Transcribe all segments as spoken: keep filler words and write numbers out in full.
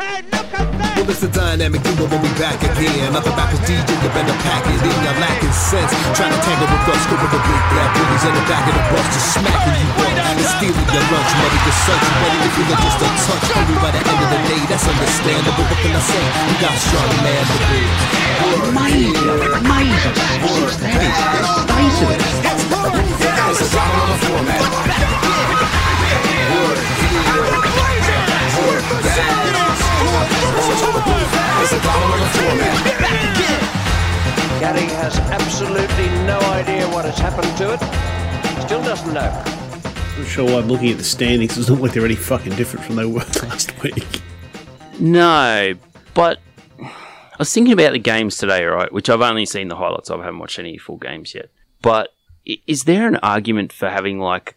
Hey, look at that! Well, it's a dynamic duo when we back again. Nothing about the D J, you better pack it in. You're lacking sense, trying to tangle with us. Scooping the big black bullies in the back of the bus, just smacking you up and stealing your lunch money. You're such a buddy if you look just a touch. Only by the end of the day, that's understandable. What can I say? You got strong man to be. Meisers, meisers, sixties, sticers. That's what I'm saying. That's what I'm saying, man. Gary has absolutely no idea what has happened to it. Still doesn't know. I'm not sure why I'm looking at the standings. It's not like they're any fucking different from they were last week. No, but I was thinking about the games today, right? Which I've only seen the highlights of. I haven't watched any full games yet. But is there an argument for having like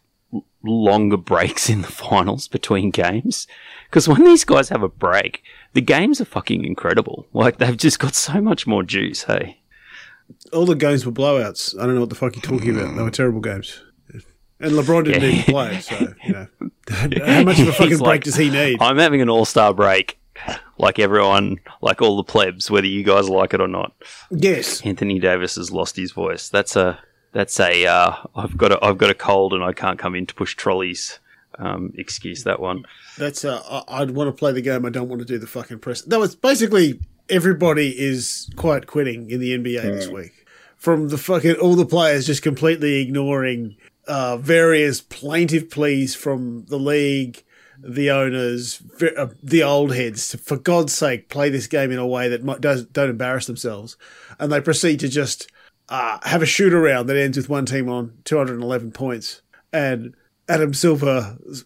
longer breaks in the finals between games? Because when these guys have a break, the games are fucking incredible. Like, they've just got so much more juice, hey? All the games were blowouts. I don't know what the fuck you're talking about. They were terrible games. And LeBron didn't yeah. even play, so, you know. How much of a fucking like, break does he need? I'm having an all-star break, like everyone, like all the plebs, whether you guys like it or not. Yes. Anthony Davis has lost his voice. That's a, that's a, uh, I've got a, I've got a cold and I can't come in to push trolleys. Um, excuse that one. That's uh, I, I'd want to play the game. I don't want to do the fucking press. That was basically everybody is quiet quitting in the N B A yeah. this week. From the fucking all the players just completely ignoring uh, various plaintive pleas from the league, the owners, uh, the old heads. To, for God's sake, play this game in a way that might, does, don't embarrass themselves, and they proceed to just uh, have a shoot around that ends with one team on two hundred eleven points and. Adam Silver's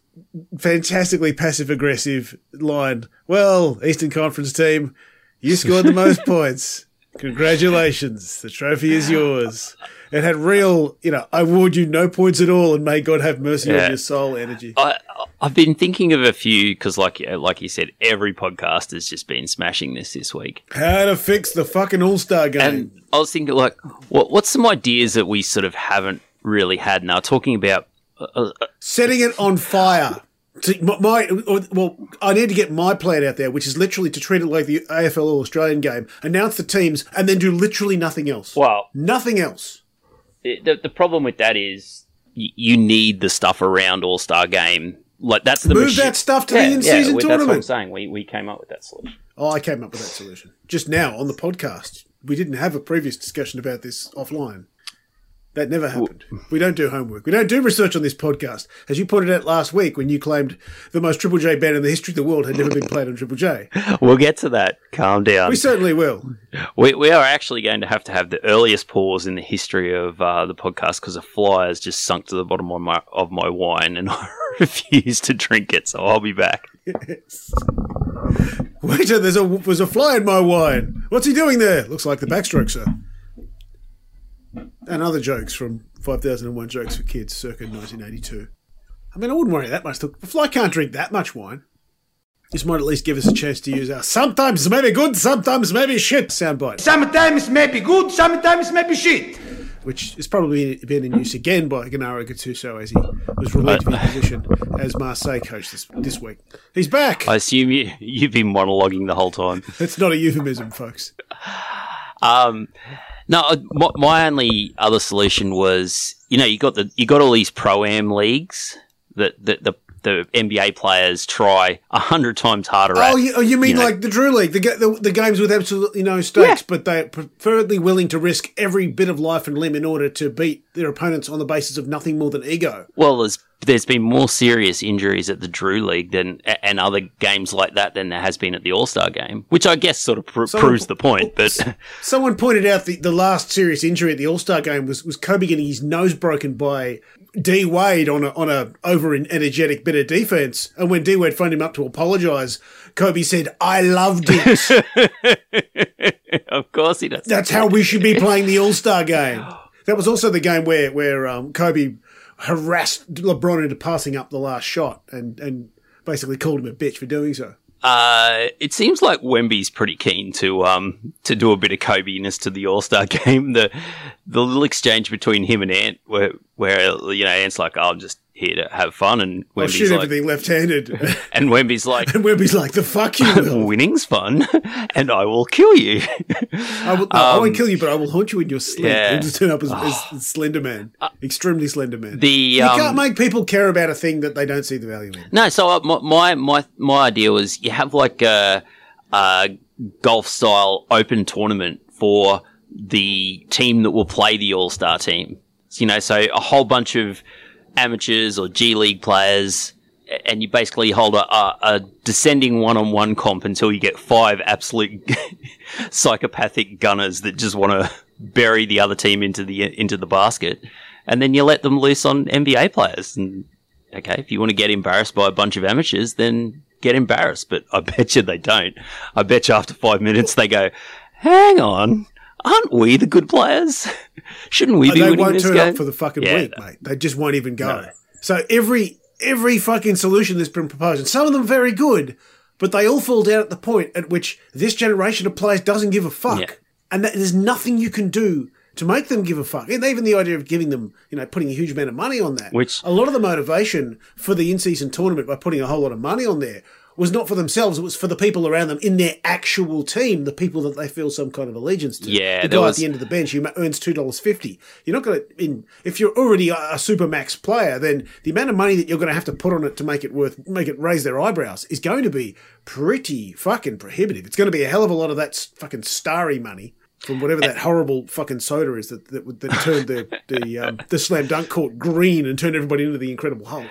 fantastically passive-aggressive line, well, Eastern Conference team, you scored the most points. Congratulations. The trophy is yours. It had real, you know, I award you no points at all and may God have mercy yeah. on your soul energy. I, I've been thinking of a few because, like, like you said, every podcast has just been smashing this this week. How to fix the fucking All-Star game. And I was thinking, like, what, what's some ideas that we sort of haven't really had now? Talking about Uh, uh, setting it on fire. My, my, well, I need to get my plan out there, which is literally to treat it like the A F L or Australian game, announce the teams, and then do literally nothing else. Well, nothing else. The, the problem with that is you, you need the stuff around All-Star Game. Like that's the move machi- that stuff to yeah, the in-season yeah, tournament. That's what I'm saying. We we came up with that solution. Oh, I came up with that solution just now on the podcast. We didn't have a previous discussion about this offline. That never happened. We don't do homework. We don't do research on this podcast. As you pointed out last week when you claimed the most Triple J band in the history of the world had never been played on Triple J. We'll get to that. Calm down. We certainly will. We we are actually going to have to have the earliest pause in the history of uh, the podcast because a fly has just sunk to the bottom of my, of my wine and I refuse to drink it, so I'll be back. Yes. Waiter, there's a, there's a fly in my wine. What's he doing there? Looks like the backstroke, sir. And other jokes from five thousand one Jokes for Kids, circa nineteen eighty-two. I mean, I wouldn't worry that much. The fly can't drink that much wine. This might at least give us a chance to use our sometimes maybe good, sometimes maybe shit soundbite. Sometimes maybe good, sometimes maybe shit. Which is probably been in use again by Gennaro Gattuso as he was relieved from his position as Marseille coach this, this week. He's back. I assume you, you've been monologuing the whole time. That's not a euphemism, folks. Um... No, my, my only other solution was, you know, you got the you got all these pro-am leagues that, that the the N B A players try a hundred times harder oh, at. Oh, you, you mean you like know. The Drew League, the, the the games with absolutely no stakes, yeah. but they're preferably willing to risk every bit of life and limb in order to beat their opponents on the basis of nothing more than ego. Well, there's there's been more serious injuries at the Drew League than and other games like that than there has been at the All-Star Game, which I guess sort of pr- someone, proves the point. But someone pointed out the, the last serious injury at the All-Star Game was, was Kobe getting his nose broken by D. Wade on a on a over energetic bit of defense, and when D. Wade phoned him up to apologize, Kobe said, "I loved it." Of course he does. That's how we should be playing the All-Star Game. That was also the game where where um, Kobe harassed LeBron into passing up the last shot and, and basically called him a bitch for doing so. Uh, it seems like Wemby's pretty keen to um to do a bit of Kobe-ness to the All-Star Game. The the little exchange between him and Ant where, where you know, Ant's like, oh, I'm just here to have fun. And Wemby's I'll shoot like, everything left-handed. And Wemby's like... and Wemby's like, the fuck you will. Winning's fun, and I will kill you. I, will, no, um, I won't kill you, but I will haunt you in your sleep. Yeah. He'll just turn up as, oh. as Slender Man, uh, extremely Slender Man. The, you um, can't make people care about a thing that they don't see the value in. No, so uh, my, my, my idea was you have like a, a golf-style open tournament for the team that will play the All-Star team. You know, so a whole bunch of amateurs or G League players, and you basically hold a, a, a descending one-on-one comp until you get five absolute psychopathic gunners that just want to bury the other team into the into the basket, and then you let them loose on N B A players. And okay, if you want to get embarrassed by a bunch of amateurs, then get embarrassed. But I bet you they don't. I bet you after five minutes they go, "Hang on. Aren't we the good players? Shouldn't we be winning this game?" They won't turn up for the fucking yeah, week, no. mate. They just won't even go. No. So every every fucking solution that's been proposed, and some of them very good, but they all fall down at the point at which this generation of players doesn't give a fuck, yeah. and that there's nothing you can do to make them give a fuck. And even the idea of giving them, you know, putting a huge amount of money on that. Which a lot of the motivation for the in-season tournament by putting a whole lot of money on there was not for themselves, it was for the people around them in their actual team, the people that they feel some kind of allegiance to. Yeah, the guy was... at the end of the bench who earns two dollars fifty. You're not going to, in if you're already a supermax player, then the amount of money that you're going to have to put on it to make it worth, make it raise their eyebrows is going to be pretty fucking prohibitive. It's going to be a hell of a lot of that fucking starry money from whatever that horrible fucking soda is that that, that turned the, the, um, the slam dunk court green and turned everybody into the Incredible Hulk.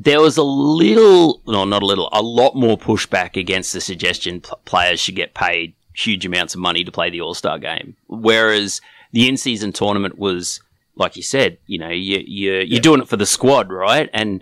There was a little, no, not a little, a lot more pushback against the suggestion pl- players should get paid huge amounts of money to play the All-Star game. Whereas the in-season tournament was, like you said, you know, you, you, you're yeah. doing it for the squad, right? And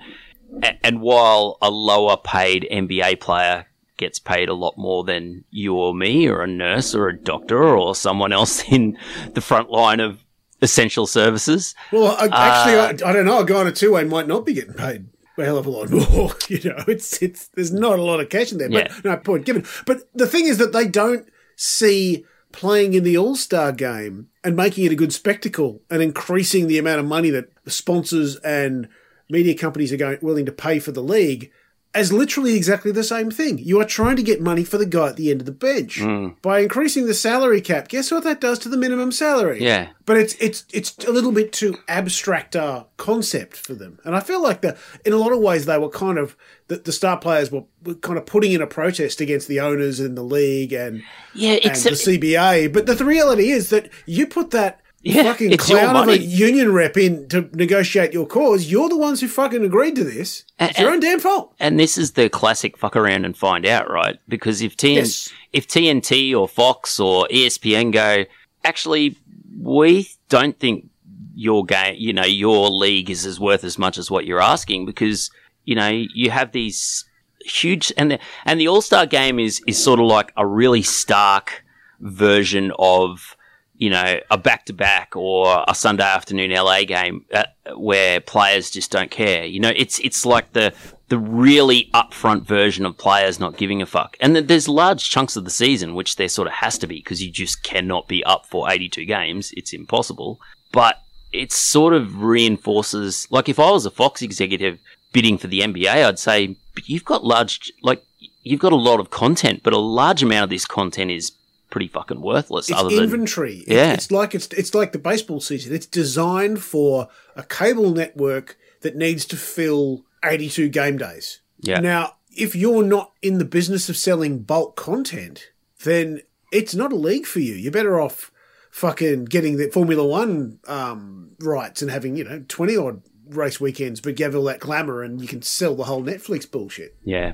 and while a lower-paid N B A player gets paid a lot more than you or me or a nurse or a doctor or someone else in the front line of essential services. Well, I, actually, uh, I, I don't know. A guy on a two-way might not be getting paid a hell of a lot more, you know. It's it's there's not a lot of cash in there, but yeah. no point given. But the thing is that they don't see playing in the All-Star game and making it a good spectacle and increasing the amount of money that sponsors and media companies are going willing to pay for the league as literally exactly the same thing. You are trying to get money for the guy at the end of the bench mm. by increasing the salary cap. Guess what that does to the minimum salary? Yeah. But it's it's it's a little bit too abstract a concept for them. And I feel like the in a lot of ways they were kind of the, the star players were, were kind of putting in a protest against the owners and the league and yeah, it's and a, the C B A. But the, the reality is that you put that yeah, fucking clown of a union rep in to negotiate your cause. You're the ones who fucking agreed to this. And, it's your and, own damn fault. And this is the classic fuck around and find out, right? Because if T N- yes. if T N T or Fox or E S P N go, actually, we don't think your game, you know, your league is as worth as much as what you're asking because, you know, you have these huge and the, and the All-Star game is is sort of like a really stark version of, you know, a back-to-back or a Sunday afternoon L A game uh, where players just don't care. You know, it's it's like the the really upfront version of players not giving a fuck. And th- there's large chunks of the season, which there sort of has to be because you just cannot be up for eighty-two games. It's impossible. But it sort of reinforces, like if I was a Fox executive bidding for the N B A, I'd say, but you've got large, like you've got a lot of content, but a large amount of this content is pretty fucking worthless. It's other inventory. Than, yeah. It's, it's like it's it's like the baseball season. It's designed for a cable network that needs to fill eighty-two game days. Yeah. Now, if you're not in the business of selling bulk content, then it's not a league for you. You're better off fucking getting the Formula One um, rights and having, you know, twenty-odd race weekends, but give all that glamour and you can sell the whole Netflix bullshit. Yeah.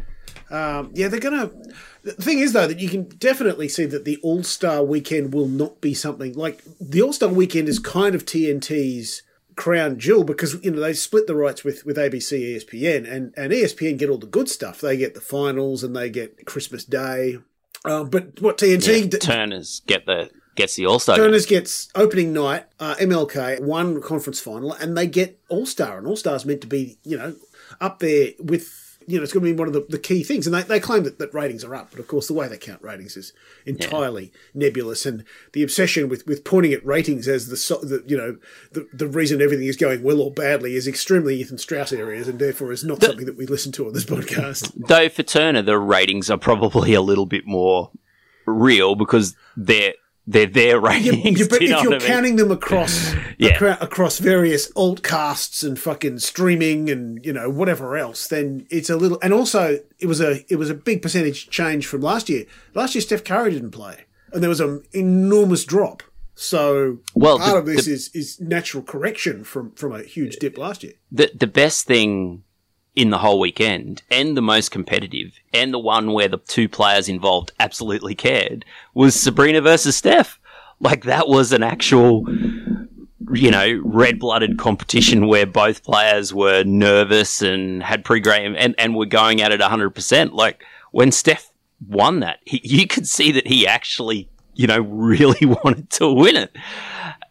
Um, yeah, they're going to – the thing is, though, that you can definitely see that the All-Star Weekend will not be something – like the All-Star Weekend is kind of T N T's crown jewel because, you know, they split the rights with, with A B C, E S P N, and, and E S P N get all the good stuff. They get the finals and they get Christmas Day. Uh, but what T N T yeah, – Turners get the – Gets the All-Star Turners game. Gets opening night, uh, M L K, one conference final, and they get All-Star. And All-Star's meant to be, you know, up there with you know, it's going to be one of the, the key things. And they, they claim that, that ratings are up, but of course the way they count ratings is entirely yeah. nebulous. And the obsession with, with pointing at ratings as the, the you know the, the reason everything is going well or badly is extremely Ethan Strauss areas, and therefore is not the, something that we listen to on this podcast. Though for Turner, the ratings are probably a little bit more real because they're they're their ratings. Yeah, but you if you're counting mean? them across yeah. acro- across various alt casts and fucking streaming and you know whatever else, then it's a little. And also, it was a it was a big percentage change from last year. Last year, Steph Curry didn't play, and there was an enormous drop. So well, part the, of this the, is is natural correction from from a huge dip last year. The the best thing in the whole weekend, and the most competitive, and the one where the two players involved absolutely cared, was Sabrina versus Steph. Like, that was an actual, you know, red-blooded competition where both players were nervous and had pre-game and, and were going at it one hundred percent. Like, when Steph won that, he, you could see that he actually, you know, really wanted to win it.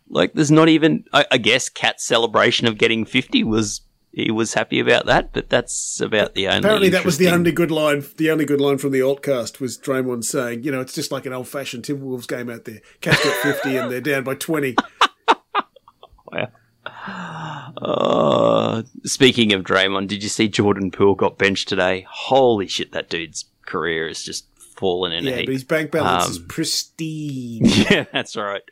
Like, there's not even, I, I guess, Cat's celebration of getting fifty was... He was happy about that, but that's about the only. Apparently, that was the only good line. The only good line from the altcast was Draymond saying, "You know, it's just like an old-fashioned Timberwolves game out there. Cats got fifty and they're down by twenty." Wow. Uh, speaking of Draymond, did you see Jordan Poole got benched today? Holy shit, that dude's career is just fallen in a yeah, heap. But his bank balance um, is pristine. Yeah, that's right.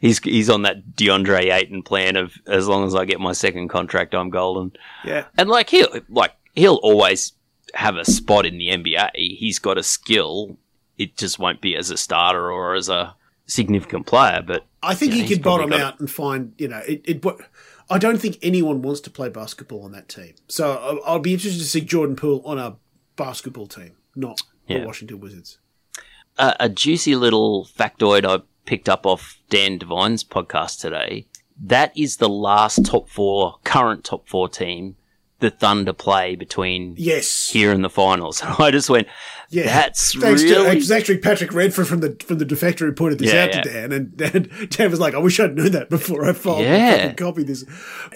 He's he's on that DeAndre Ayton plan of as long as I get my second contract, I'm golden. Yeah, and like he'll like he'll always have a spot in the N B A. He's got a skill. It just won't be as a starter or as a significant player. But I think you know, he could bottom out it. and find you know it. it what, I don't think anyone wants to play basketball on that team. So I'll, I'll be interested to see Jordan Poole on a basketball team, not. Yeah. Washington Wizards. Uh, a juicy little factoid I picked up off Dan Devine's podcast today. That is the last top four, current top four team the Thunder play between yes. here and the finals. And I just went, yeah. that's Thanks really... It's actually Patrick Redford from the from the Defector who pointed this yeah, out yeah. to Dan, and Dan, Dan was like, I wish I'd known that before I followed yeah. copy this.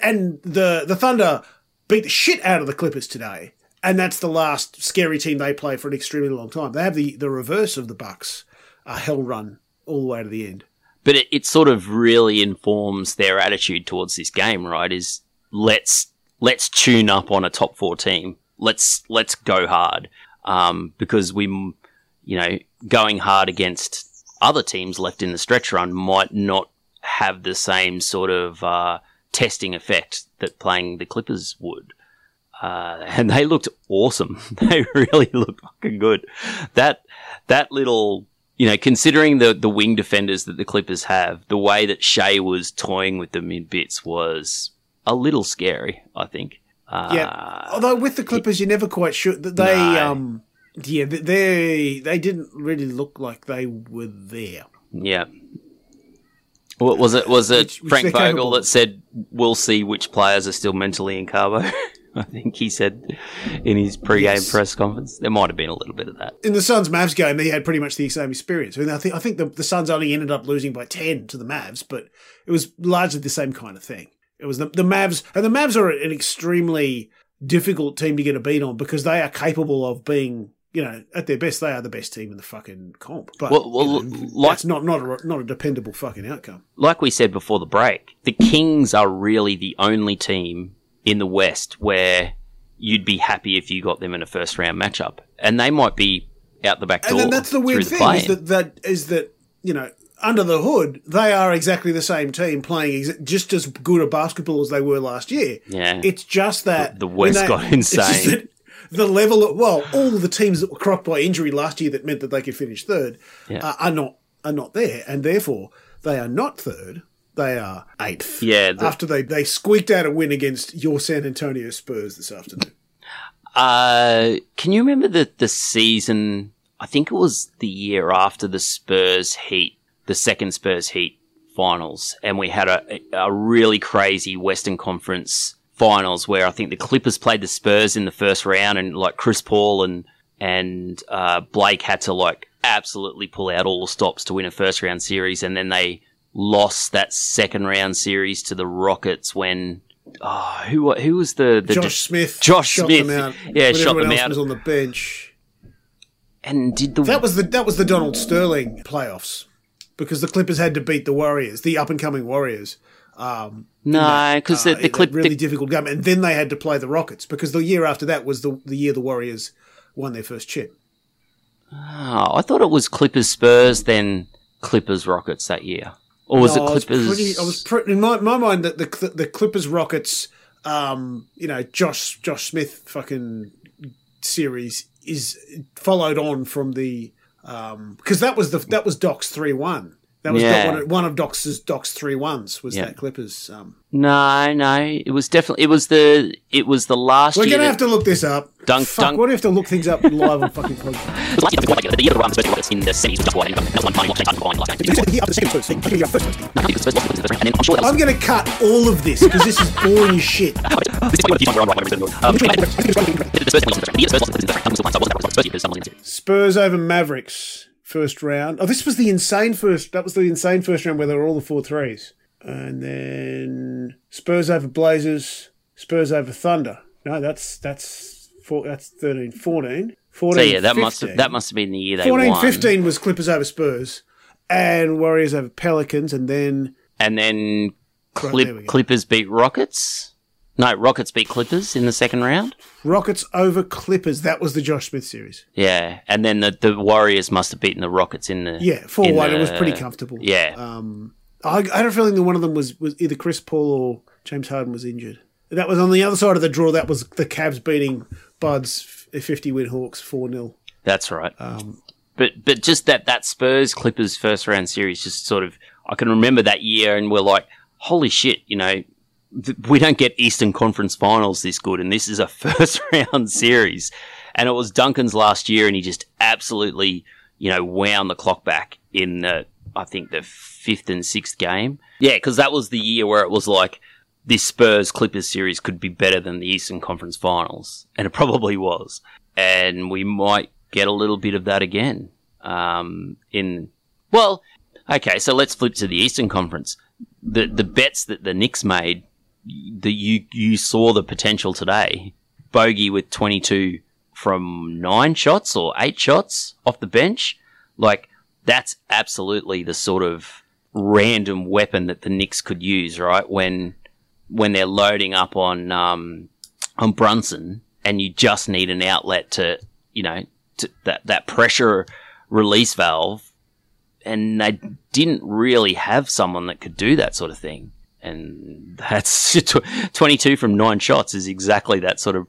And the the Thunder beat the shit out of the Clippers today. And that's the last scary team they play for an extremely long time. They have the, the reverse of the Bucks, a hell run all the way to the end. But it, it sort of really informs their attitude towards this game, right? Is let's let's tune up on a top four team. Let's let's go hard um, because we, you know, going hard against other teams left in the stretch run might not have the same sort of uh, testing effect that playing the Clippers would. Uh, and they looked awesome. They really looked fucking good. That that little, you know, considering the, the wing defenders that the Clippers have, the way that Shea was toying with them in bits was a little scary, I think. Uh, yeah. Although with the Clippers, you're never quite sure. They, no. um, yeah, they they didn't really look like they were there. Yeah. What was it? Was it which, which Frank Vogel that said, "We'll see which players are still mentally in Carbo"? I think he said in his pre-game yes. press conference. There might have been a little bit of that. In the Suns-Mavs game, they had pretty much the same experience. I, mean, I think, I think the, the Suns only ended up losing by ten to the Mavs, but it was largely the same kind of thing. It was the, the Mavs, and the Mavs are an extremely difficult team to get a beat on because they are capable of being, you know, at their best, they are the best team in the fucking comp. But well, well, you know, like, that's not, not, a, not a dependable fucking outcome. Like we said before the break, the Kings are really the only team in the West where you'd be happy if you got them in a first-round matchup. And they might be out the back door. And then that's the weird thing is that, that, is that, you know, under the hood, they are exactly the same team playing ex- just as good a basketball as they were last year. Yeah. It's just that... The, the West they, got insane. The level of... Well, all of the teams that were crocked by injury last year that meant that they could finish third yeah. uh, are not are not there, and therefore they are not third. They are eighth. Yeah. The- after they, they squeaked out a win against your San Antonio Spurs this afternoon. Uh, can you remember the, the season? I think it was the year after the Spurs Heat, the second Spurs Heat finals, and we had a, a really crazy Western Conference finals where I think the Clippers played the Spurs in the first round, and like Chris Paul and and uh, Blake had to like absolutely pull out all the stops to win a first round series, and then they lost that second round series to the Rockets when oh, who who was the, the Josh de- Smith? Josh shot Smith, them out yeah, when shot everyone them else out. Was on the bench. And did the that was the that was the Donald Sterling playoffs because the Clippers had to beat the Warriors, the up and coming Warriors. Um, no, because uh, the, the Clippers really the- difficult game, and then they had to play the Rockets because the year after that was the the year the Warriors won their first chip. Oh, I thought it was Clippers Spurs, then Clippers Rockets that year. Or was no, it Clippers? I was pretty, I was pretty, in my, my mind that the the, the Clippers Rockets, um, you know, Josh Josh Smith fucking series is followed on from the um because that was the that was Doc's three one. That was yeah. Doc, one, one of Doc's Doc's three ones was yeah. that Clippers. Um, no, no, it was definitely it was the it was the last. We're year gonna have to look this up. Dunk, Fuck, dunk. What do you have to look things up live on fucking podcast? The year of the Rockets in the semis was one, and that one final the I'm gonna cut all of this because this is boring as shit. Spurs over Mavericks. First round. Oh, this was the insane first. That was the insane first round where there were all the four threes. And then Spurs over Blazers. Spurs over Thunder. No, that's that's four, that's thirteen, fourteen, fourteen. So yeah, that fifteen. must have that must have been the year they fourteen, won. fifteen was Clippers over Spurs, and Warriors over Pelicans, and then and then Clip, right, Clippers beat Rockets. No, Rockets beat Clippers in the second round. Rockets over Clippers. That was the Josh Smith series. Yeah, and then the, the Warriors must have beaten the Rockets in the yeah four one. It was pretty comfortable. Yeah, um, I, I had a feeling that one of them was, was either Chris Paul or James Harden was injured. That was on the other side of the draw. That was the Cavs beating Bud's fifty win Hawks four nil. That's right. Um, but but just that that Spurs Clippers first round series just sort of I can remember that year and we're like holy shit you know. We don't get Eastern Conference Finals this good, and this is a first-round series. And it was Duncan's last year, and he just absolutely, you know, wound the clock back in, the, I think, the fifth and sixth game. Yeah, because that was the year where it was like this Spurs-Clippers series could be better than the Eastern Conference Finals, and it probably was. And we might get a little bit of that again. Um, in well, okay, so let's flip to the Eastern Conference. The the bets that the Knicks made. That you you saw the potential today. Bogey with twenty-two from nine shots or eight shots off the bench. Like, that's absolutely the sort of random weapon that the Knicks could use, right? When when they're loading up on um, on Brunson and you just need an outlet to, you know, to that, that pressure release valve. And they didn't really have someone that could do that sort of thing. And that's twenty-two from nine shots is exactly that sort of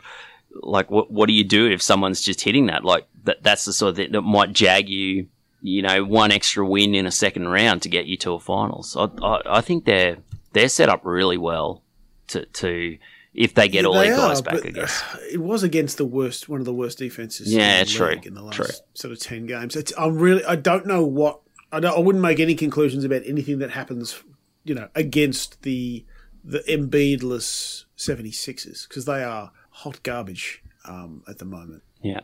like what what do you do if someone's just hitting that like that that's the sort of thing that might jag you you know one extra win in a second round to get you to a finals. I I, I think they're they're set up really well to to if they get yeah, all their guys back. But, I guess uh, it was against the worst one of the worst defenses. Yeah, in the true. League in the last true. Sort of ten games, it's I really I don't know what I don't, I wouldn't make any conclusions about anything that happens. You know, against the the Embiidless 76ers because they are hot garbage um, at the moment. Yeah.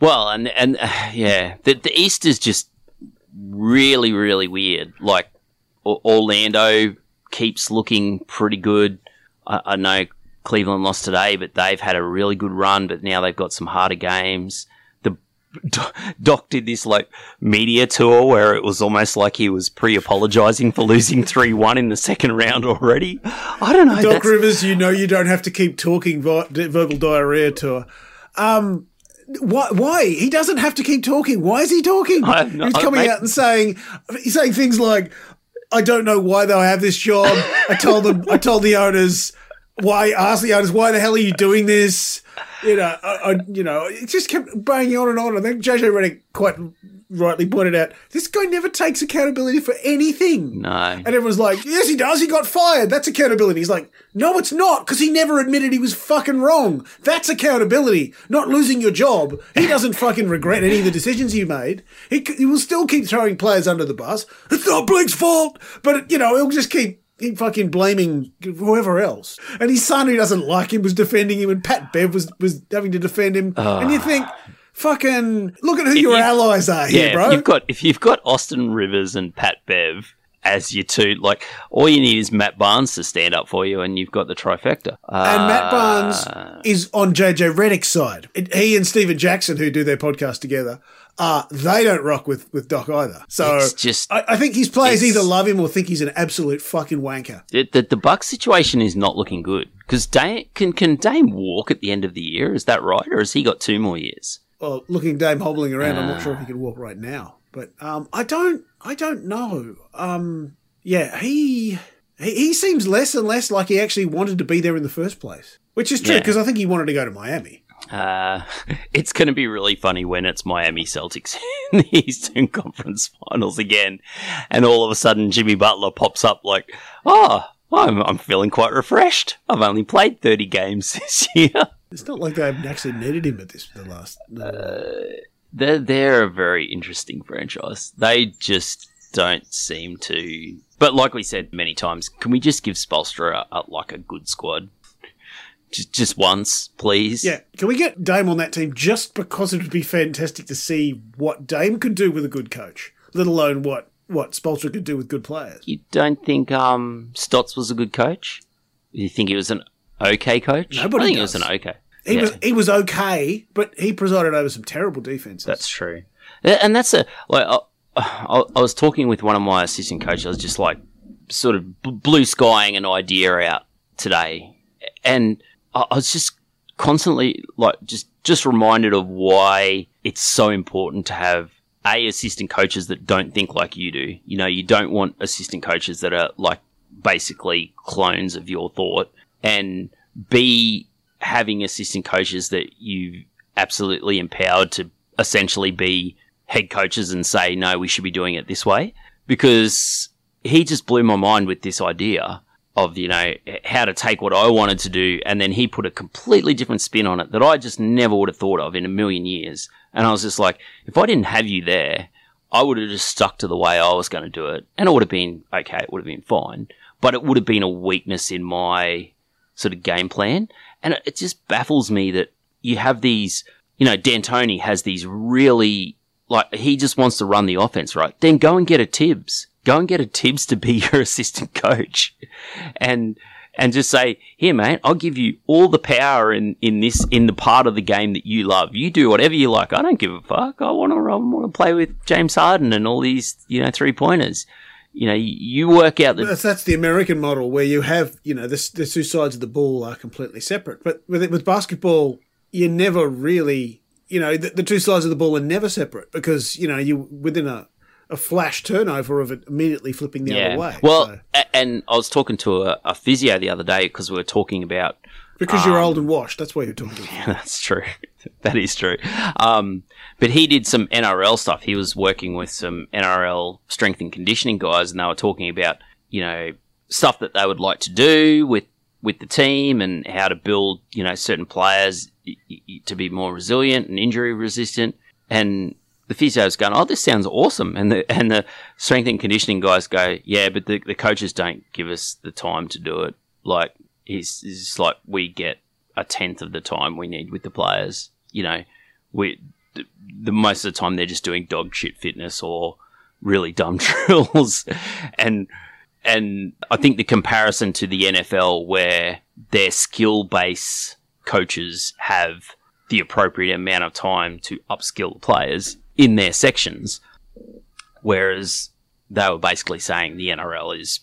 Well, and and uh, yeah, the the East is just really really weird. Like o- Orlando keeps looking pretty good. I, I know Cleveland lost today, but they've had a really good run. But now they've got some harder games. Doc did this like media tour where it was almost like he was pre-apologizing for losing three one in the second round already. I don't know. Doc Rivers, you know you don't have to keep talking vo- verbal diarrhea tour. Um, why, why? He doesn't have to keep talking. Why is he talking? Not, He's coming mate. out and saying, he's saying things like, I don't know why they have this job. I told them, I told the owners, why, ask the owners, why the hell are you doing this? You know, I, I, you know, it just kept banging on and on. I think J J Reddick quite rightly pointed out, this guy never takes accountability for anything. No. And everyone's like, yes, he does. He got fired. That's accountability. He's like, no, it's not because he never admitted he was fucking wrong. That's accountability, not losing your job. He doesn't fucking regret any of the decisions he made. He, he will still keep throwing players under the bus. It's not Blake's fault. But, you know, he'll just keep. He fucking blaming whoever else. And his son, who doesn't like him, was defending him, and Pat Bev was, was having to defend him. Oh. And you think, fucking, look at who if your allies are yeah, here, bro. If you've, got, if you've got Austin Rivers and Pat Bev as your two. Like, all you need is Matt Barnes to stand up for you, and you've got the trifecta. Uh, and Matt Barnes is on J J Reddick's side. It, he and Stephen Jackson, who do their podcast together, uh, they don't rock with, with Doc either. So it's just, I, I think his players either love him or think he's an absolute fucking wanker. It, the, the Bucks situation is not looking good. Because Dame, can, can Dame walk at the end of the year? Is that right? Or has he got two more years? Well, looking at Dame hobbling around, uh, I'm not sure if he can walk right now. But um, I don't I don't know. Um, yeah, he, he he seems less and less like he actually wanted to be there in the first place, which is true because yeah. I think he wanted to go to Miami. Uh, it's going to be really funny when it's Miami Celtics in the Eastern Conference Finals again and all of a sudden Jimmy Butler pops up like, oh, I'm, I'm feeling quite refreshed. I've only played thirty games this year. It's not like they haven't actually needed him at this the last. Uh, they're they're a very interesting franchise. They just don't seem to. But like we said many times, can we just give Spolstra a, a, like a good squad, just just once, please? Yeah, can we get Dame on that team just because it would be fantastic to see what Dame could do with a good coach, let alone what what Spolstra could do with good players. You don't think um, Stotts was a good coach? You think he was an okay coach? Nobody I think does. It was an okay. He yeah. was he was okay, but he presided over some terrible defenses. That's true, and that's a like I, I, I was talking with one of my assistant coaches. I was just like sort of blue skying an idea out today, and I, I was just constantly like just just reminded of why it's so important to have a assistant coaches that don't think like you do. You know, you don't want assistant coaches that are like basically clones of your thought. And B, having assistant coaches that you've absolutely empowered to essentially be head coaches and say, no, we should be doing it this way. Because he just blew my mind with this idea of, you know, how to take what I wanted to do. And then he put a completely different spin on it that I just never would have thought of in a million years. And I was just like, if I didn't have you there, I would have just stuck to the way I was going to do it. And it would have been okay. It would have been fine. But it would have been a weakness in my sort of game plan. And it just baffles me that you have these, you know, D'Antoni has these really, like, he just wants to run the offense, right? Then go and get a Tibbs. Go and get a Tibbs to be your assistant coach. And and just say, here, mate, I'll give you all the power in, in this, in the part of the game that you love. You do whatever you like. I don't give a fuck. I want to I want to play with James Harden and all these, you know, three-pointers. You know, you work out the... That's, that's the American model where you have, you know, the, the two sides of the ball are completely separate. But with, with basketball, you never really, you know, the, the two sides of the ball are never separate because, you know, you within a, a flash turnover of it immediately flipping the yeah. other way. Well, so. a- and I was talking to a, a physio the other day because we were talking about... Because um, you're old and washed, that's why you're talking about. Yeah, that's true. That is true. Um, but he did some N R L stuff. He was working with some N R L strength and conditioning guys, and they were talking about, you know, stuff that they would like to do with, with the team and how to build, you know, certain players to be more resilient and injury resistant. And the physio's going, oh, this sounds awesome. And the and the strength and conditioning guys go, yeah, but the, the coaches don't give us the time to do it. Like, it's, it's like we get a tenth of the time we need with the players. You know, we the, the most of the time they're just doing dog shit fitness or really dumb drills. and and I think the comparison to the N F L where their skill base coaches have the appropriate amount of time to upskill the players in their sections, whereas they were basically saying the N R L is,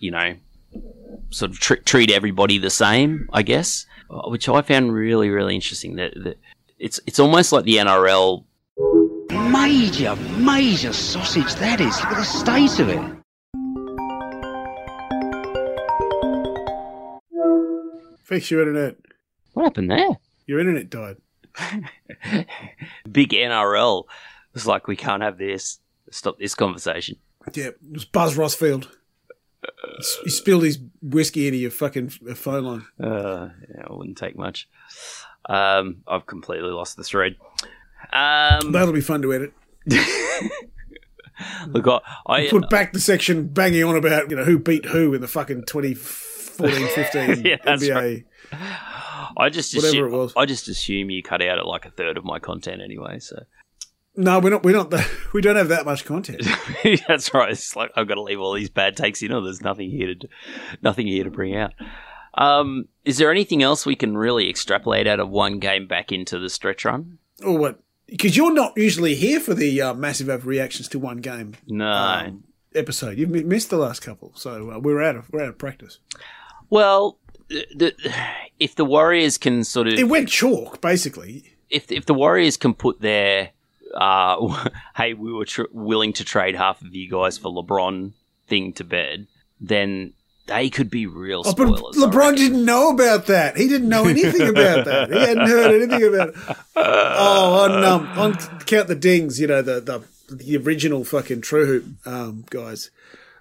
you know, sort of tr- treat everybody the same, I guess, which I found really, really interesting. That, that it's it's almost like the N R L. Major, major sausage that is. Look at the state of it. Fix your internet. What happened there? Your internet died. Big N R L. It's like, we can't have this. Stop this conversation. Yeah, it was Buzz Rossfield. He spilled his whiskey into your fucking phone line. Uh, yeah, it wouldn't take much. Um, I've completely lost the thread. Um, That'll be fun to edit. Look, I, I put back the section banging on about, you know, who beat who in the fucking twenty fourteen fifteen yeah, N B A. Right. I just whatever assume, it was. I just assume you cut out at like a third of my content anyway. So No, we're not. We're not. The, we don't have that much content. That's right. It's like I've got to leave all these bad takes in, or there's nothing here to, do, nothing here to bring out. Um, is there anything else we can really extrapolate out of one game back into the stretch run? Or what? Because you're not usually here for the uh, massive overreactions to one game. No um, episode. You've missed the last couple, so uh, we're out of we're out of practice. Well, the, if the Warriors can sort of, it went chalk basically. If if the Warriors can put their Uh, hey, we were tr- willing to trade half of you guys for LeBron thing to bed, then they could be real spoilers. Oh, but LeBron didn't know about that. He didn't know anything about that. He hadn't heard anything about it. Oh, on, um, on Count the Dings, you know, the the, the original fucking True Hoop um, guys,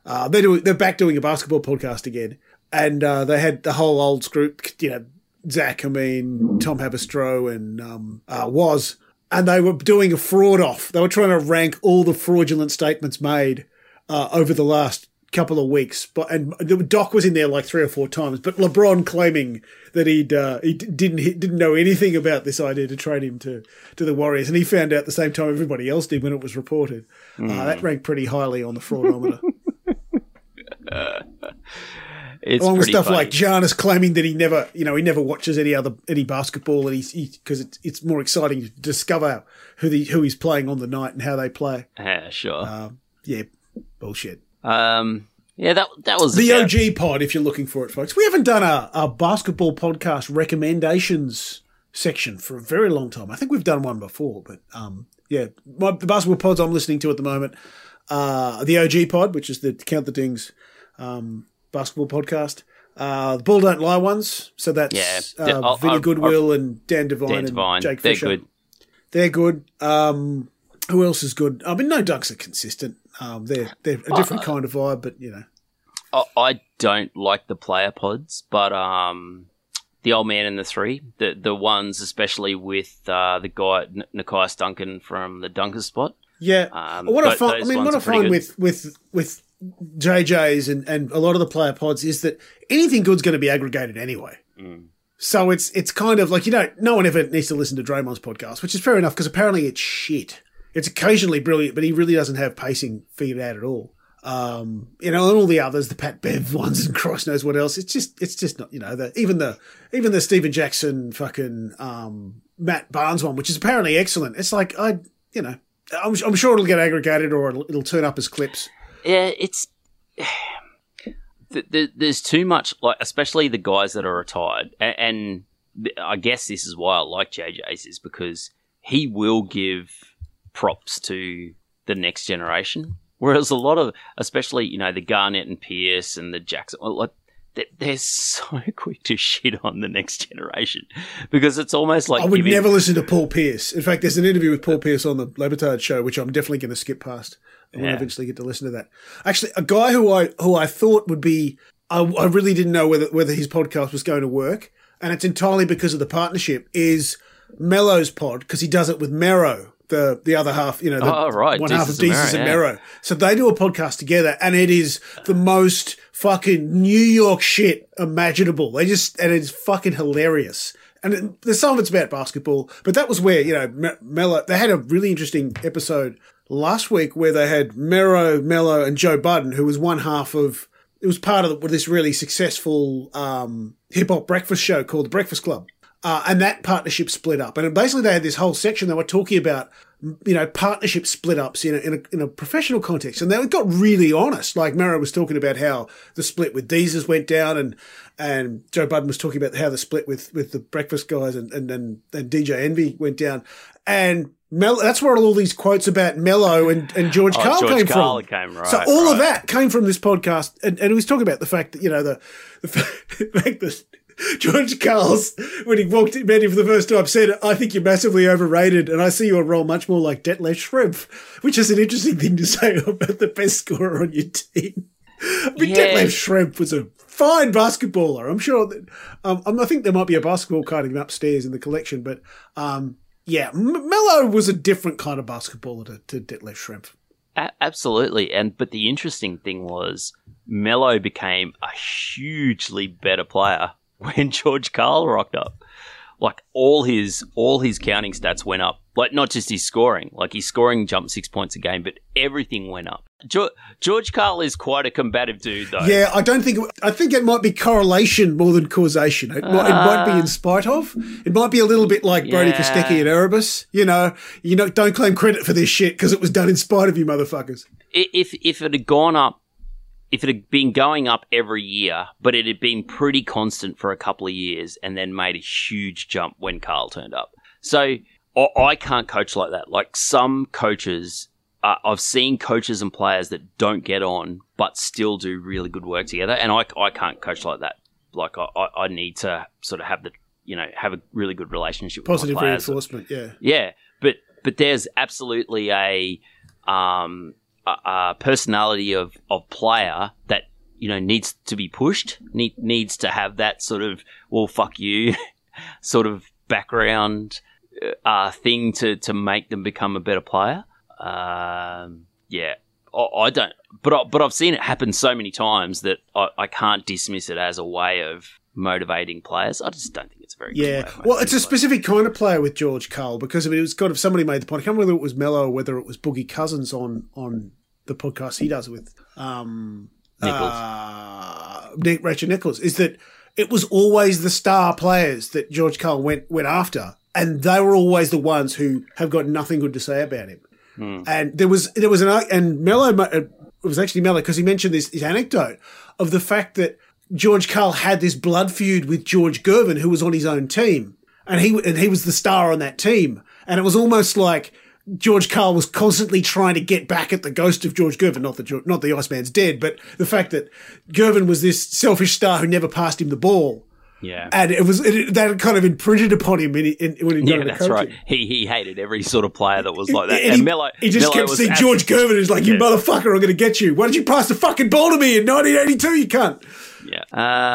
uh, they're, doing, they're back doing a basketball podcast again, and uh, they had the whole old group, you know, Zach, I mean, Tom Haberstroh and um, uh, Woz. And they were doing a fraud off. They were trying to rank all the fraudulent statements made uh, over the last couple of weeks. But and Doc was in there like three or four times. But LeBron claiming that he'd uh, he didn't he didn't know anything about this idea to trade him to to the Warriors, and he found out the same time everybody else did when it was reported. Mm. Uh, that ranked pretty highly on the fraudometer. uh, it's along with stuff funny. Like Giannis claiming that he never, you know, he never watches any other any basketball, and he's because he, it's it's more exciting to discover who the who he's playing on the night and how they play. Yeah, sure. Um, yeah, bullshit. Um, yeah, that that was the about- O G pod. If you're looking for it, folks, we haven't done a, a basketball podcast recommendations section for a very long time. I think we've done one before, but um, yeah, my, the basketball pods I'm listening to at the moment, uh, the O G pod, which is the Count the Dings, um. basketball podcast. Uh, the Ball Don't Lie ones. So that's yeah, uh, Vinnie Goodwill I'll, and Dan Devine, Dan Devine and Jake they're Fisher. Good. They're good. Um, who else is good? I mean, no ducks are consistent. Um, they're they're a different uh, kind of vibe, but you know. I don't like the player pods, but um, the old man and the three, the the ones especially with uh, the guy N- Nikias Duncan from the Dunker Spot. Yeah, um, what I find, I mean, what I find with with with J J's and, and a lot of the player pods is that anything good's going to be aggregated anyway. Mm. So it's it's kind of like, you know, no one ever needs to listen to Draymond's podcast, which is fair enough because apparently it's shit. It's occasionally brilliant, but he really doesn't have pacing figured out at all. Um, you know, and all the others, the Pat Bev ones and Christ knows what else. It's just it's just not, you know, the, even the even the Stephen Jackson fucking um, Matt Barnes one, which is apparently excellent. It's like, I you know, I'm, I'm sure it'll get aggregated or it'll, it'll turn up as clips. Yeah, it's there's too much, like especially the guys that are retired, and I guess this is why I like J J's is because he will give props to the next generation, whereas a lot of, especially you know the Garnett and Pierce and the Jackson, like they're so quick to shit on the next generation because it's almost like I would giving- never listen to Paul Pierce. In fact, there's an interview with Paul Pierce on the Labertard show, which I'm definitely going to skip past. And yeah. Eventually get to listen to that. Actually, a guy who I who I thought would be, I, I really didn't know whether whether his podcast was going to work, and it's entirely because of the partnership, is Mello's pod, because he does it with Mero, the the other half, you know, the oh, right. one Deezus half of Deezus and Mero. Yeah. So they do a podcast together, and it is the most fucking New York shit imaginable. They just, and it's fucking hilarious. And it, some of it's about basketball, but that was where, you know, Mello, they had a really interesting episode last week where they had Mero, Mello, and Joe Budden, who was one half of, it was part of this really successful um, hip-hop breakfast show called The Breakfast Club. Uh, and that partnership split up. And basically they had this whole section they were talking about, you know, partnership split-ups in a, in, a, in a professional context. And they got really honest. Like Mero was talking about how the split with Deezus went down, and and Joe Budden was talking about how the split with, with the breakfast guys and, and, and, and D J Envy went down. And Mel, that's where all these quotes about Mello and, and George oh, Carl George came Carl from. Came, right, so all right. of that came from this podcast, and, and he was talking about the fact that, you know, the, the fact that George Carl's, when he walked in, met him for the first time, said, "I think you're massively overrated, and I see you on roll much more like Detlef Schrempf," which is an interesting thing to say about the best scorer on your team. I mean, yeah. Detlef Schrempf was a fine basketballer. I'm sure that um, I think there might be a basketball card of him upstairs in the collection, but um. Yeah, Mello was a different kind of basketballer to, to Detlef Schrempf. A- absolutely, and but the interesting thing was Mello became a hugely better player when George Karl rocked up. like all his all his counting stats went up. Like, not just his scoring. Like, his scoring jumped six points a game, but everything went up. George, George Karl is quite a combative dude, though. Yeah, I don't think – I think it might be correlation more than causation. It, uh, might, it might be in spite of. It might be a little bit like yeah. Brody Kostecki and Erebus. You know, you know, don't claim credit for this shit because it was done in spite of you motherfuckers. If, if it had gone up – if it had been going up every year, but it had been pretty constant for a couple of years and then made a huge jump when Karl turned up. So – I can't coach like that. Like some coaches, uh, I've seen coaches and players that don't get on but still do really good work together, and I, I can't coach like that. Like I, I need to sort of have the, you know, have a really good relationship positive with my players. Reinforcement, yeah. Yeah, but but there's absolutely a, um, a, a personality of, of player that, you know, needs to be pushed, need, needs to have that sort of, well, fuck you sort of background Uh, thing to, to make them become a better player. Um, yeah, I, I don't, but I, but I've seen it happen so many times that I, I can't dismiss it as a way of motivating players. I just don't think it's a very yeah. good way. Yeah, well, it's a players. specific kind of player with George Karl because I mean, it was kind of somebody made the point. I can't remember whether it was Mello or whether it was Boogie Cousins on on the podcast he does with um Nichols. Uh, Nick Rachel Nichols is that it was always the star players that George Karl went went after. And they were always the ones who have got nothing good to say about him. Mm. And there was there was an and Mello it was actually Mello because he mentioned this, this anecdote of the fact that George Karl had this blood feud with George Gervin, who was on his own team, and he and he was the star on that team, and it was almost like George Karl was constantly trying to get back at the ghost of George Gervin, not the not the Iceman's dead, but the fact that Gervin was this selfish star who never passed him the ball. Yeah, and it was it, that kind of imprinted upon him in, in, when he got yeah, into coaching. Yeah, that's right. He he hated every sort of player that was like that. And, and he, Mello, he just Mello kept seeing George Gervin who's like, you yeah. motherfucker, I'm going to get you. Why did you pass the fucking ball to me in nineteen eighty-two? You cunt. Yeah.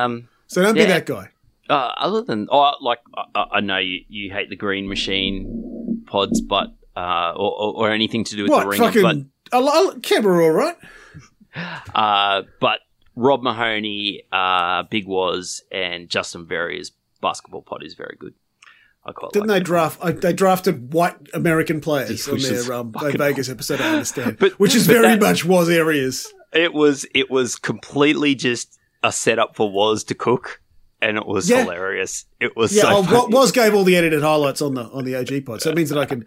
Um. So don't yeah. be that guy. Uh, other than, oh, like I, I know you, you hate the Green Machine pods, but uh, or, or anything to do with what, the ring. Fucking, but I, I, camera, all right. Uh, but. Rob Mahoney, uh, Big Woz, and Justin Verrier's basketball pod is very good. I quite Didn't like they it. draft? I, they drafted white American players on their, um, their Vegas episode. I understand, but, which is very that, much Woz areas. It was it was completely just a setup for Woz to cook, and it was yeah. hilarious. It was yeah. So oh, funny. Woz gave all the edited highlights on the on the O G pod, so it means that I can.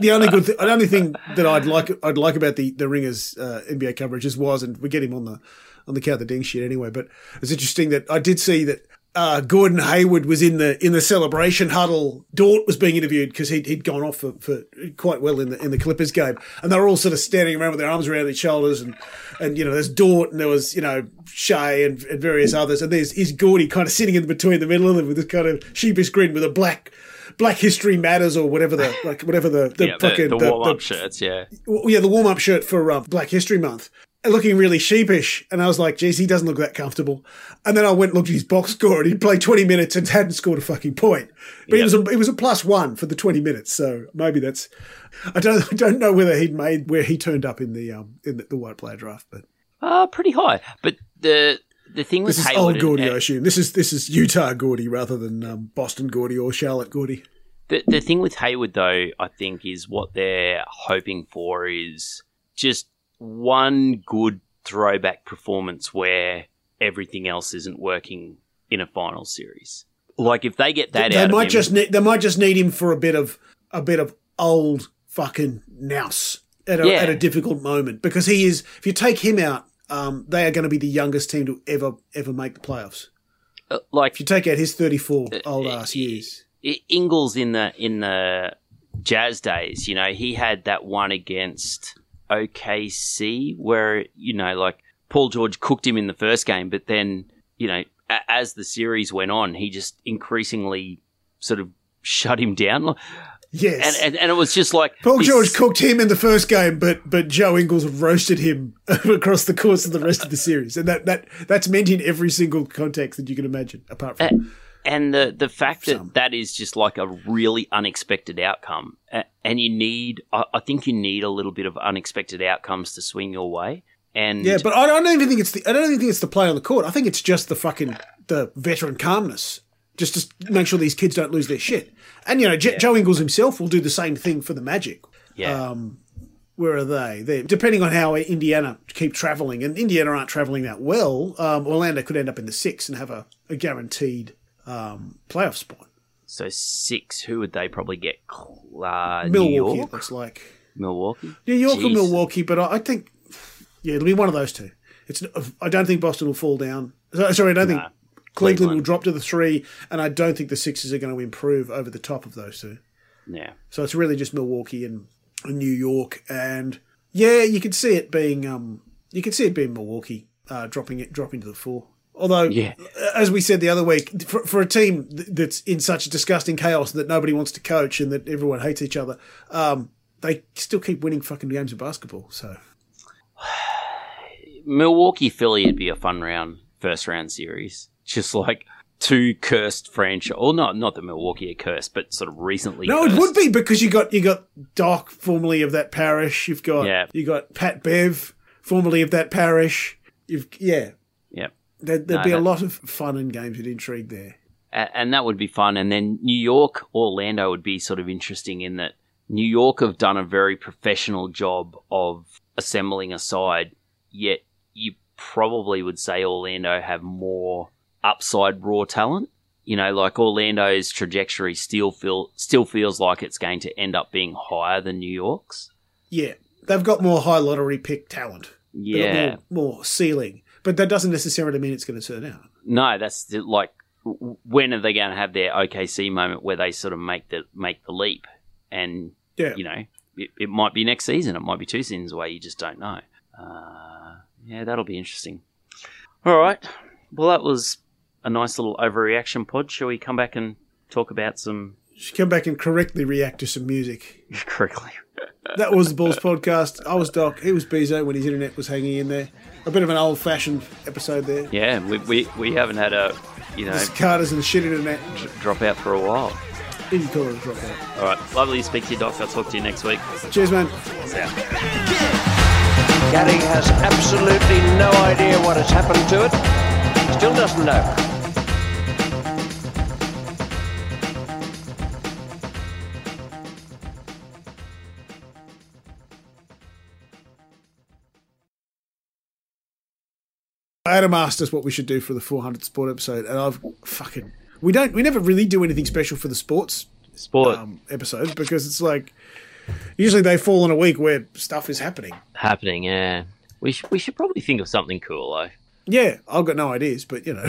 The only good, th- the only thing that I'd like I'd like about the the Ringers uh, N B A coverage is Woz, and we get him on the. on the Count the Dings shit anyway, but it's interesting that I did see that uh, Gordon Hayward was in the in the celebration huddle. Dort was being interviewed because he'd, he'd gone off for, for quite well in the in the Clippers game, and they were all sort of standing around with their arms around their shoulders, and, and you know there's Dort and there was you know Shea and, and various others, and there's is Gordy kind of sitting in between the middle of them with this kind of sheepish grin with a black. Black History Matters or whatever the like whatever the the yeah, fucking the, the warm up shirts yeah yeah the warm up shirt for uh, Black History Month, looking really sheepish, and I was like, geez, he doesn't look that comfortable. And then I went and looked at his box score, and he played twenty minutes and hadn't scored a fucking point. But yeah. it was a, it was a plus one for the twenty minutes, so maybe that's I don't I don't know whether he'd made where he turned up in the um in the, the white player draft, but uh pretty high. But the. The thing was, this is old Gordy, and, I assume. This is this is Utah Gordy rather than um, Boston Gordy or Charlotte Gordy. The the thing with Hayward, though, I think, is what they're hoping for is just one good throwback performance where everything else isn't working in a final series. Like if they get that, they, out they might of him, just need, they might just need him for a bit of a bit of old fucking nous at a, yeah. at a difficult moment because he is. If you take him out. Um, they are going to be the youngest team to ever ever make the playoffs. Uh, like if you take out his thirty-four uh, old ass years, Ingles in the in the Jazz days, you know, he had that one against O K C where you know, like Paul George cooked him in the first game, but then you know, a- as the series went on, he just increasingly sort of shut him down. Yes, and, and and it was just like Paul this- George cooked him in the first game, but but Joe Ingles roasted him across the course of the rest of the series, and that, that that's meant in every single context that you can imagine, apart from and, and the the fact some. that that is just like a really unexpected outcome, and you need I, I think you need a little bit of unexpected outcomes to swing your way, and yeah, but I don't even think it's the I don't even think it's the play on the court. I think it's just the fucking the veteran calmness just to make sure these kids don't lose their shit. And, you know, J- yeah. Joe Ingles himself will do the same thing for the Magic. Yeah. Um, where are they? They're, depending on how Indiana keep travelling, and Indiana aren't travelling that well, um, Orlando could end up in the six and have a, a guaranteed um, playoff spot. So six, who would they probably get? Uh, Milwaukee, New York? It looks like. Milwaukee? New York Jeez. or Milwaukee, but I, I think, yeah, it'll be one of those two. It's. I don't think Boston will fall down. Sorry, I don't nah, think Cleveland, Cleveland will drop to the three, and I don't think the Sixers are going to improve over the top of those two. Yeah. So it's really just Milwaukee and New York, and yeah, you could see it being um, you could see it being Milwaukee uh, dropping it dropping to the four. Although, yeah. as we said the other week, for, for a team that's in such disgusting chaos that nobody wants to coach and that everyone hates each other, um, they still keep winning fucking games of basketball. So. Milwaukee Philly would be a fun round, first round series. Just like two cursed franchise, or not, not that Milwaukee are cursed, but sort of recently. No, cursed. It would be because you got you got Doc, formerly of that parish. You've got yeah. you got Pat Bev, formerly of that parish. You've yeah, yeah. There, there'd no, be that, a lot of fun and games and intrigue there, and that would be fun. And then New York, Orlando would be sort of interesting in that New York have done a very professional job of assembling a side, yet. You probably would say Orlando have more upside raw talent. You know, like Orlando's trajectory still feel still feels like it's going to end up being higher than New York's. Yeah, they've got more high lottery pick talent. Yeah, more, more ceiling, but that doesn't necessarily mean it's going to turn out. No, that's the, like when are they going to have their O K C moment where they sort of make the make the leap? And yeah. you know, it, it might be next season. It might be two seasons away. You just don't know. Uh, Yeah, that'll be interesting. All right. Well, that was a nice little overreaction pod. Shall we come back and talk about some... Should come back and correctly react to some music. Correctly. That was the Bulls Podcast. I was Doc. He was Bezo when his internet was hanging in there. A bit of an old-fashioned episode there. Yeah, we we, we haven't had a, you know... There's Carters and shit internet. D- drop out for a while. You can call it a drop out. All right. Lovely to speak to you, Doc. I'll talk to you next week. Cheers, man. See ya. Gary has absolutely no idea what has happened to it. Still doesn't know. Adam asked us what we should do for the four hundredth sport episode, and I've fucking we don't we never really do anything special for the sports sport um, episodes because it's like. Usually they fall in a week where stuff is happening. Happening, yeah. We should, we should probably think of something cool, though. Yeah, I've got no ideas, but, you know,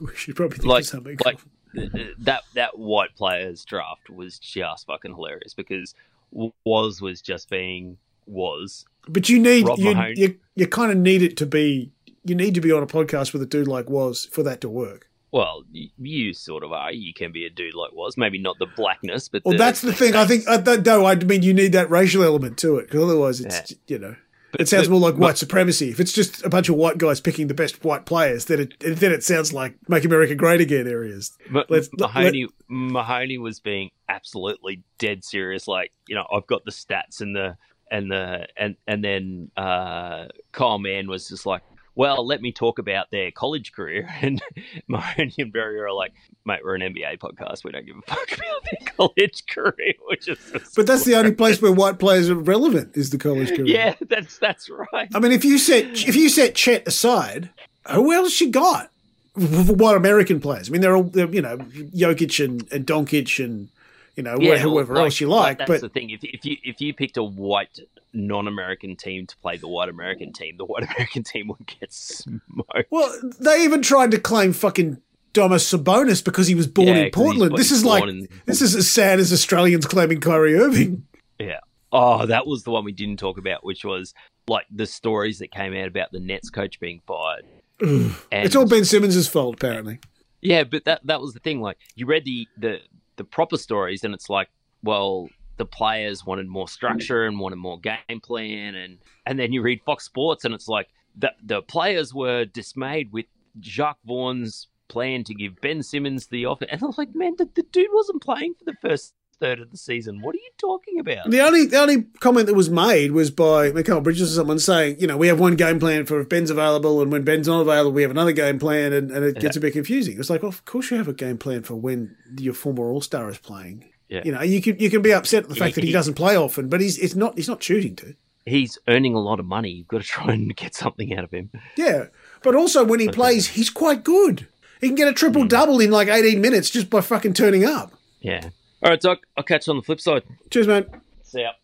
we should probably think like, of something like cool. That, that white players draft was just fucking hilarious because Woz was just being Woz. But you need, you, you you kind of need it to be, you need to be on a podcast with a dude like Woz for that to work. Well, you sort of are. You can be a dude like Woz. Maybe not the blackness, but well, the, that's the thing. I think I th- no. I mean, you need that racial element to it, because otherwise, it's yeah. you know, but, it sounds but, more like white but, supremacy. If it's just a bunch of white guys picking the best white players, then it then it sounds like "Make America Great Again" areas. But Let's, Mahoney let, Mahoney was being absolutely dead serious. Like, you know, I've got the stats and the and the and and then uh, Kyle Mann was just like. Well, let me talk about their college career. And Mahoney and Berry are like, mate, we're an N B A podcast. We don't give a fuck about their college career. Which is but that's the only place where white players are relevant is the college career. Yeah, that's that's right. I mean, if you set if you set Chet aside, who else you got? White American players. I mean, they're all they're, you know, Jokic and, and Doncic and you know yeah, whoever well, else like, you like. That's but that's the thing. If if you if you picked a white. non-American team to play the white American team, the white American team would get smoked. Well, they even tried to claim fucking Domas Sabonis because he was born yeah, in Portland. This is like, in- this is as sad as Australians claiming Kyrie Irving. Yeah. Oh, that was the one we didn't talk about, which was like the stories that came out about the Nets coach being fired. And it's all Ben Simmons' fault, apparently. Yeah, but that that was the thing. Like, you read the, the, the proper stories and it's like, well... the players wanted more structure and wanted more game plan. And, and then you read Fox Sports and it's like the, the players were dismayed with Jacques Vaughan's plan to give Ben Simmons the offer. And I was like, man, the, the dude wasn't playing for the first third of the season. What are you talking about? The only the only comment that was made was by Mikal Bridges or someone saying, you know, we have one game plan for if Ben's available, and when Ben's not available, we have another game plan, and, and it yeah. gets a bit confusing. It's like, well, of course you have a game plan for when your former All-Star is playing. Yeah. You know, you can you can be upset at the fact he, that he doesn't play often, but he's it's not he's not choosing to. He's earning a lot of money. You've got to try and get something out of him. Yeah, but also when he plays, he's quite good. He can get a triple double in like eighteen minutes just by fucking turning up. Yeah. All right, Doc. I'll catch you on the flip side. Cheers, mate. See ya.